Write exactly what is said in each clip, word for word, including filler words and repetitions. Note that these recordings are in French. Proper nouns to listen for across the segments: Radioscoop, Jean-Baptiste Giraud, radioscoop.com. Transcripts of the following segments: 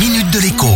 Minute de l'Éco.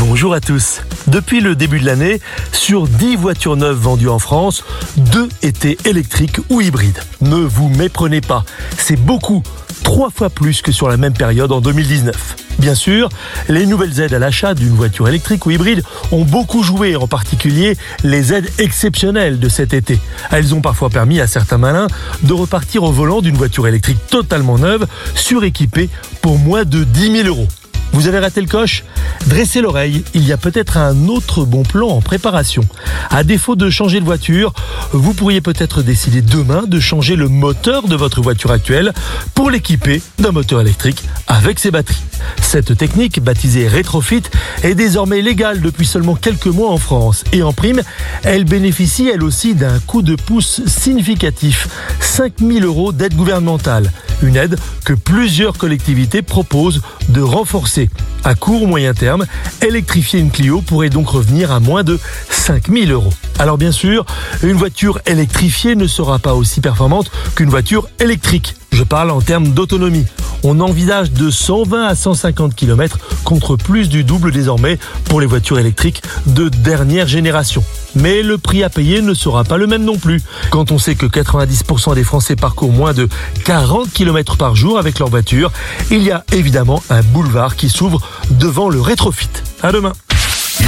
Bonjour à tous. Depuis le début de l'année, sur dix voitures neuves vendues en France, deux étaient électriques ou hybrides. Ne vous méprenez pas, c'est beaucoup, trois fois plus que sur la même période en deux mille dix-neuf. Bien sûr, les nouvelles aides à l'achat d'une voiture électrique ou hybride ont beaucoup joué, en particulier les aides exceptionnelles de cet été. Elles ont parfois permis à certains malins de repartir au volant d'une voiture électrique totalement neuve, suréquipée, pour moins de dix mille euros. Vous avez raté le coche ? Dressez l'oreille, il y a peut-être un autre bon plan en préparation. À défaut de changer de voiture, vous pourriez peut-être décider demain de changer le moteur de votre voiture actuelle pour l'équiper d'un moteur électrique avec ses batteries. Cette technique, baptisée rétrofit, est désormais légale depuis seulement quelques mois en France. Et en prime, elle bénéficie elle aussi d'un coup de pouce significatif, cinq mille euros d'aide gouvernementale. Une aide que plusieurs collectivités proposent de renforcer. À court ou moyen terme, électrifier une Clio pourrait donc revenir à moins de cinq mille euros. Alors bien sûr, une voiture électrifiée ne sera pas aussi performante qu'une voiture électrique. Je parle en termes d'autonomie. On envisage de cent vingt à cent cinquante kilomètres contre plus du double désormais pour les voitures électriques de dernière génération. Mais le prix à payer ne sera pas le même non plus. Quand on sait que quatre-vingt-dix pour cent des Français parcourent moins de quarante kilomètres par jour avec leur voiture, il y a évidemment un boulevard qui s'ouvre devant le rétrofit. À demain.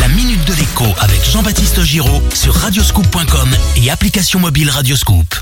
La Minute de l'Éco avec Jean-Baptiste Giraud sur radioscoop point com et application mobile Radioscoop.